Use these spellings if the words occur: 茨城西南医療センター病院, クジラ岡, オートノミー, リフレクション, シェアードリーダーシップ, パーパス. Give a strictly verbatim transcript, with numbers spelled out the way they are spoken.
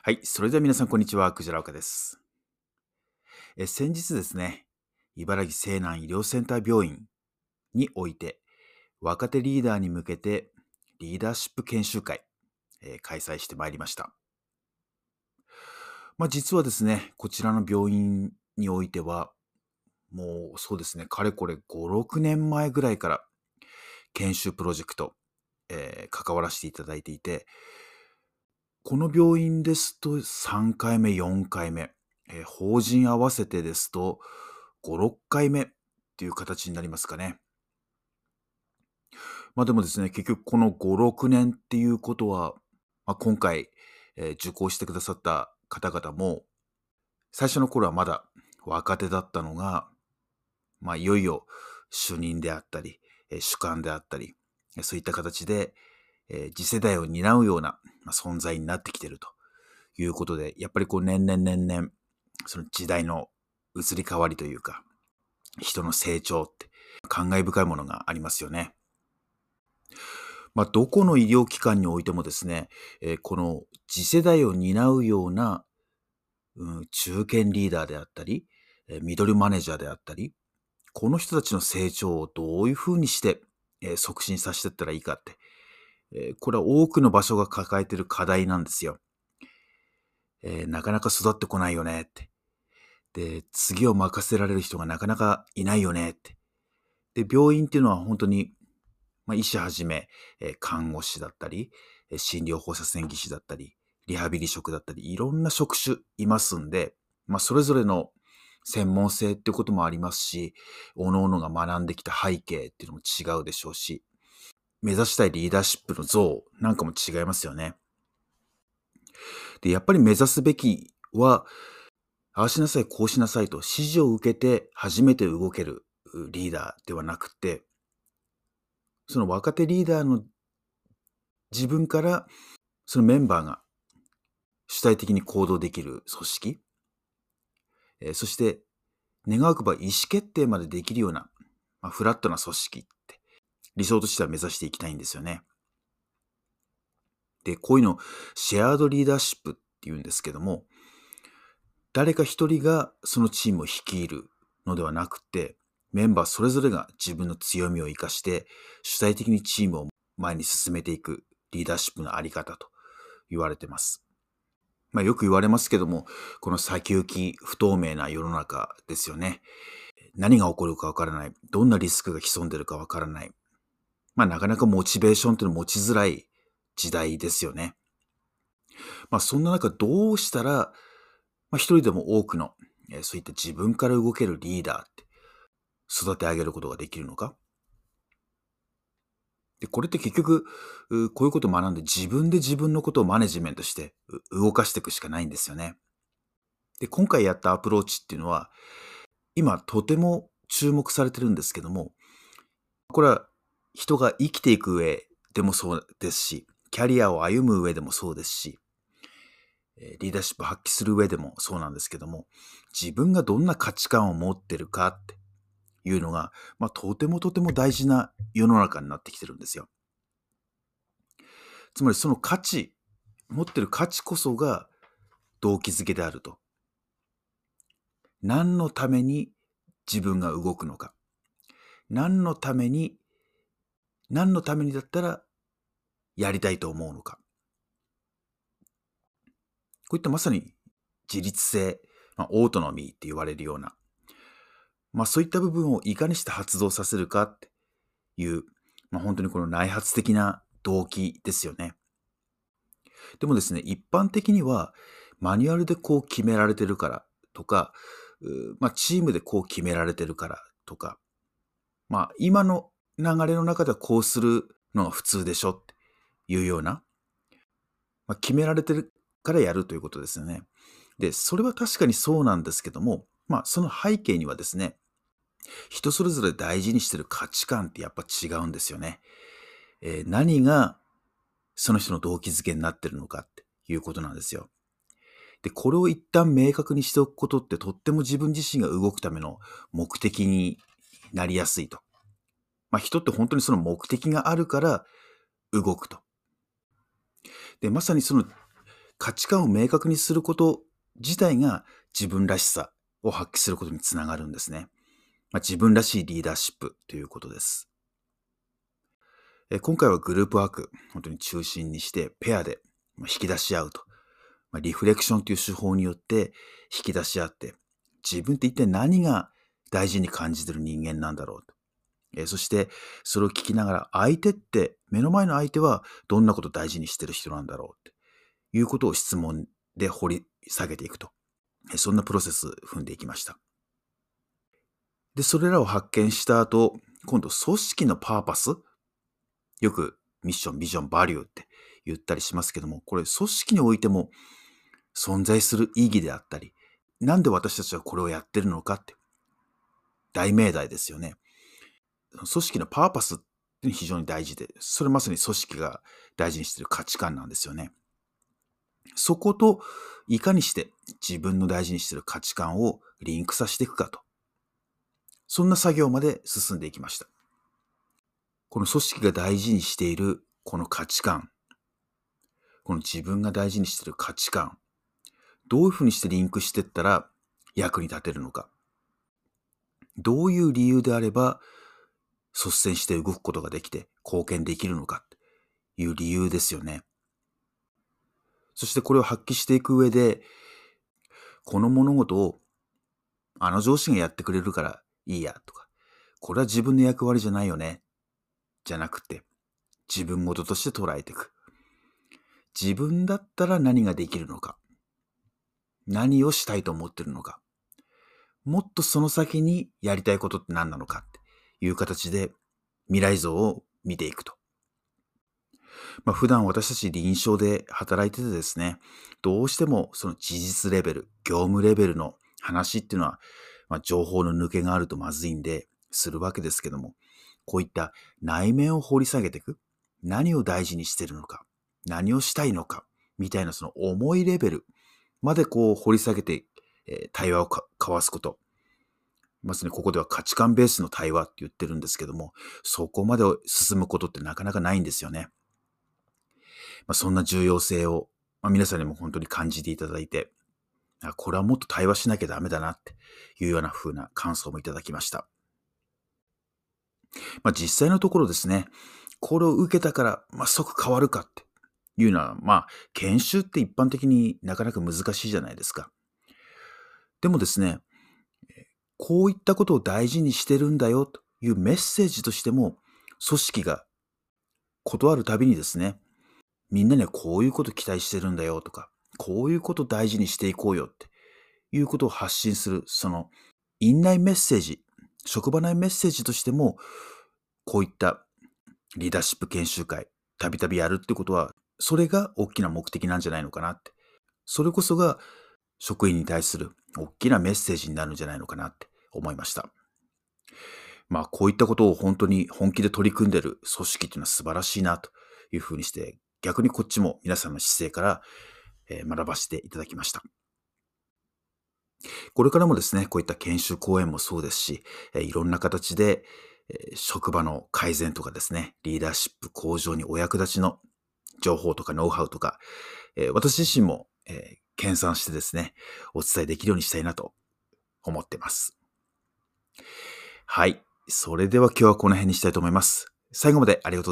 はい、それでは皆さん、こんにちは。クジラ岡です。え先日ですね、茨城西南医療センター病院において、若手リーダーに向けてリーダーシップ研修会、えー開催してまいりました。まあ、実はですね、こちらの病院においては、もうそうですね、かれこれご、ろくねんまえぐらいから研修プロジェクト、えー関わらせていただいていて、この病院ですとさんかいめ、よんかいめ、えー法人合わせてですとご、ろっかいめっていう形になりますかね。まあでもですね、結局このご、ろくねんっていうことは、まあ、今回、えー受講してくださった方々も、最初の頃はまだ若手だったのが、まあ、いよいよ主任であったり、えー主幹であったり、えーそういった形で、えー次世代を担うようなまあ存在になってきているということで、やっぱりこう年々年々、その時代の移り変わりというか、人の成長って感慨深いものがありますよね。まあ、どこの医療機関においてもですね、えーこの次世代を担うような、うん中堅リーダーであったり、えーミドルマネージャーであったり、この人たちの成長をどういうふうにして、えー促進させていったらいいかって、えーこれは多くの場所が抱えている課題なんですよ。えーなかなか育ってこないよねって。で、次を任せられる人がなかなかいないよねって。で、病院っていうのは本当に、まあ、医師はじめ、えー看護師だったり、えー診療放射線技師だったり、リハビリ職だったり、いろんな職種いますんで、まあ、それぞれの専門性ってこともありますし、各々が学んできた背景っていうのも違うでしょうし、目指したいリーダーシップの像なんかも違いますよね。で、やっぱり目指すべきは、ああしなさい、こうしなさいと指示を受けて初めて動けるうリーダーではなくて、その若手リーダーの自分から、そのメンバーが主体的に行動できる組織、えーそして願わくば意思決定までできるような、まあ、フラットな組織って理想としては目指していきたいんですよね。で、こういうのをシェアードリーダーシップっていうんですけども、誰か一人がそのチームを率いるのではなくて、メンバーそれぞれが自分の強みを生かして主体的にチームを前に進めていくリーダーシップのあり方と言われてます。まあ、よく言われますけども、この先行き不透明な世の中ですよね。何が起こるかわからない。どんなリスクが潜んでるかわからない。まあ、なかなかモチベーションっていうのを持ちづらい時代ですよね。まあ、そんな中、どうしたら、まあ、一人でも多くの、えーそういった自分から動けるリーダーって育て上げることができるのか。で、これって結局、うこういうことを学んで、自分で自分のことをマネジメントしてう動かしていくしかないんですよね。で、今回やったアプローチっていうのは、今とても注目されてるんですけども、これは人が生きていく上でもそうですし、キャリアを歩む上でもそうですし、えーリーダーシップを発揮する上でもそうなんですけども、自分がどんな価値観を持ってるかっていうのが、まあ、とてもとても大事な世の中になってきてるんですよ。つまり、その価値、持ってる価値こそが動機づけであると。何のために自分が動くのか。何のために、何のためにだったらやりたいと思うのか。こういったまさに自律性、まあ、オートノミーって言われるような、まあ、そういった部分をいかにして発動させるかっていう、まあ、本当にこの内発的な動機ですよね。でもですね、一般的にはマニュアルでこう決められてるからとか、うーまあ、チームでこう決められてるからとか、まあ、今の流れの中ではこうするのが普通でしょっていうような、まあ、決められてるからやるということですよね。で、それは確かにそうなんですけども、まあ、その背景にはですね、人それぞれ大事にしてる価値観ってやっぱ違うんですよね。えー何がその人の動機づけになってるのかっていうことなんですよ。で、これを一旦明確にしておくことって、とっても自分自身が動くための目的になりやすいと。まあ、人って本当にその目的があるから動くと。で、まさにその価値観を明確にすること自体が自分らしさを発揮することにつながるんですね。まあ、自分らしいリーダーシップということです。え今回はグループワーク、本当に中心にしてペアで引き出し合うと。まあ、リフレクションという手法によって引き出し合って、自分って一体何が大事に感じている人間なんだろうと。えそしてそれを聞きながら、相手って目の前の相手はどんなことを大事にしている人なんだろうっていうことを質問で掘り下げていくと、えそんなプロセス踏んでいきました。でそれらを発見した後、今度組織のパーパス、よくミッション、ビジョン、バリューって言ったりしますけども、これ組織においても存在する意義であったり、なんで私たちはこれをやってるのかって大命題ですよね。組織のパーパスって非常に大事で、それまさに組織が大事にしている価値観なんですよね。そこといかにして自分の大事にしている価値観をリンクさせていくかと。そんな作業まで進んでいきました。この組織が大事にしているこの価値観、この自分が大事にしている価値観、どういうふうにしてリンクしていったら役に立てるのか。どういう理由であれば率先して動くことができて貢献できるのかという理由ですよね。そしてこれを発揮していく上で、この物事をあの上司がやってくれるからいいやとか、これは自分の役割じゃないよね、じゃなくて自分事として捉えていく。自分だったら何ができるのか、何をしたいと思ってるのか、もっとその先にやりたいことって何なのかという形で未来像を見ていくと。まあ、普段私たち臨床で働いててですね、どうしてもその事実レベル、業務レベルの話っていうのは、まあ、情報の抜けがあるとまずいんでするわけですけども、こういった内面を掘り下げていく、何を大事にしているのか、何をしたいのかみたいな、その重いレベルまでこう掘り下げて、えー、対話を交わすこと、まさにここでは価値観ベースの対話って言ってるんですけども、そこまで進むことってなかなかないんですよね。まあ、そんな重要性を、まあ、皆さんにも本当に感じていただいて、これはもっと対話しなきゃダメだなっていうような風な感想もいただきました。まあ、実際のところですね、これを受けたから、まあ、即変わるかっていうのは、まあ、研修って一般的になかなか難しいじゃないですか。でもですね、こういったことを大事にしてるんだよというメッセージとしても、組織が断るたびにですね、みんなにはこういうこと期待してるんだよとか、こういうこと大事にしていこうよっていうことを発信する、その院内メッセージ、職場内メッセージとしても、こういったリーダーシップ研修会、たびたびやるってことは、それが大きな目的なんじゃないのかなって。それこそが職員に対する大きなメッセージになるんじゃないのかなって思いました。まあ、こういったことを本当に本気で取り組んでる組織っていうのは素晴らしいなというふうにして、逆にこっちも皆さんの姿勢から学ばせていただきました。これからもですね、こういった研修講演もそうですし、いろんな形で職場の改善とかですね、リーダーシップ向上にお役立ちの情報とかノウハウとか、私自身も研鑽してですね、お伝えできるようにしたいなと思っています。はい。それでは今日はこの辺にしたいと思います。最後までありがとうございました。